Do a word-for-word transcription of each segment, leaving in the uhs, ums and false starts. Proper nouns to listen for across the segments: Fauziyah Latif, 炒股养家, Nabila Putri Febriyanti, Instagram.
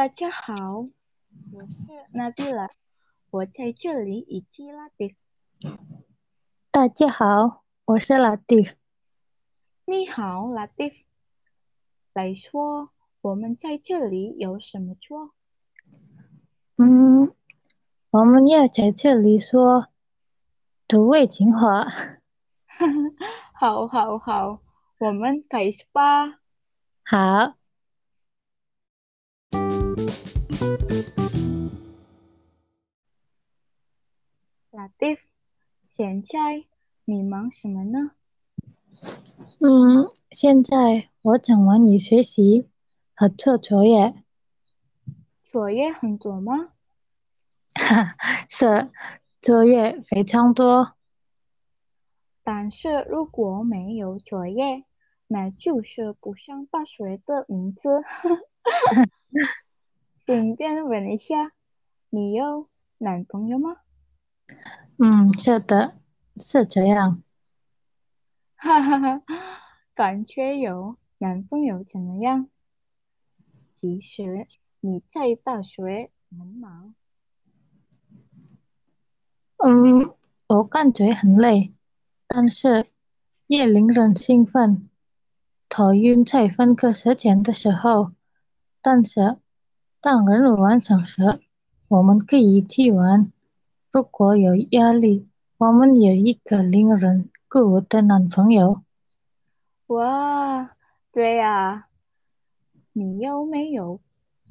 大家好，我是 Nabila， 我在这里以及 Latif。大家好，我是 Latif。你好 ，Latif。来说，我们在这里有什么说？嗯，我们要在这里说土味情话。好好好，我们开始吧。好。Latif， 现在你忙什么呢？嗯，现在我在忙于学习和做作业。作业很多吗？是，作业非常多。但是如果没有作业，那就是不上大学的名字。顺便问一下，你有男朋友吗？嗯，是的，是这样。哈哈哈，感觉有男朋友怎么样？其实你在大学很忙。嗯，我感觉很累，但是也令人兴奋。讨厌在分科实践的时候，但是。当任务完成时，我们可以一起玩。如果有压力，我们有一个令人鼓舞的男朋友。哇，对啊，你有没有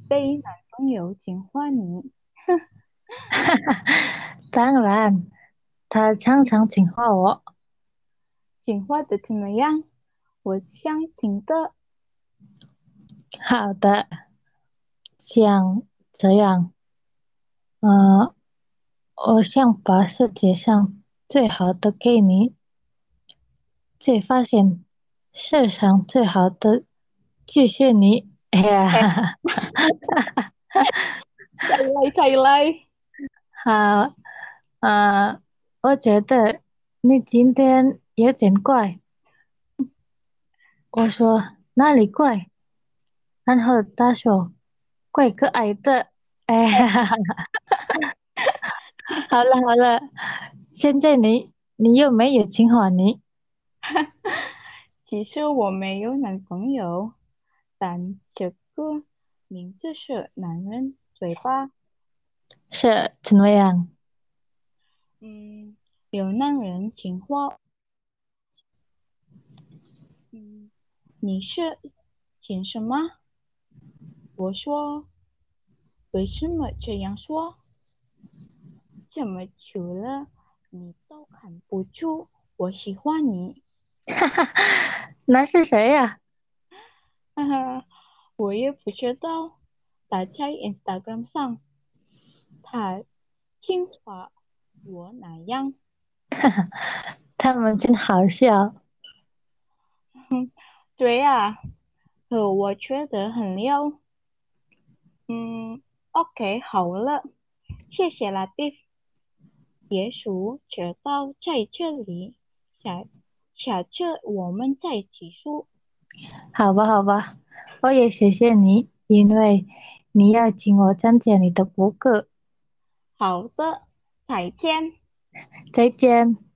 被男朋友喜欢你？当然，他常常喜欢我。喜欢的怎么样？我相信的。好的。像这样，呃，我想把世界上最好的给你，才发现世上最好的就是你。哎呀，再来再来。好，呃，我觉得你今天有点怪。我说哪里怪？然后他说。怪可爱的，哎呀，好了好了，现在你你又没有情话你。其实我没有男朋友，但这个名字是男人嘴巴。是怎么样？嗯，有男人情话。嗯，你是情什么？我说，为什么这样说？这么久了，你都看不出我喜欢你。哈哈，那是谁呀？哈哈，我也不知道。打在 Instagram 上，他竟夸我哪样？哈哈，他们真好笑。嗯，对呀、啊，可我觉得很溜。嗯 ，OK， 好了，谢谢 Latif。结束，直到在这里，下下次我们再结束。好吧，好吧，我也谢谢你，因为你要请我参加你的博客。好的，再见。再见。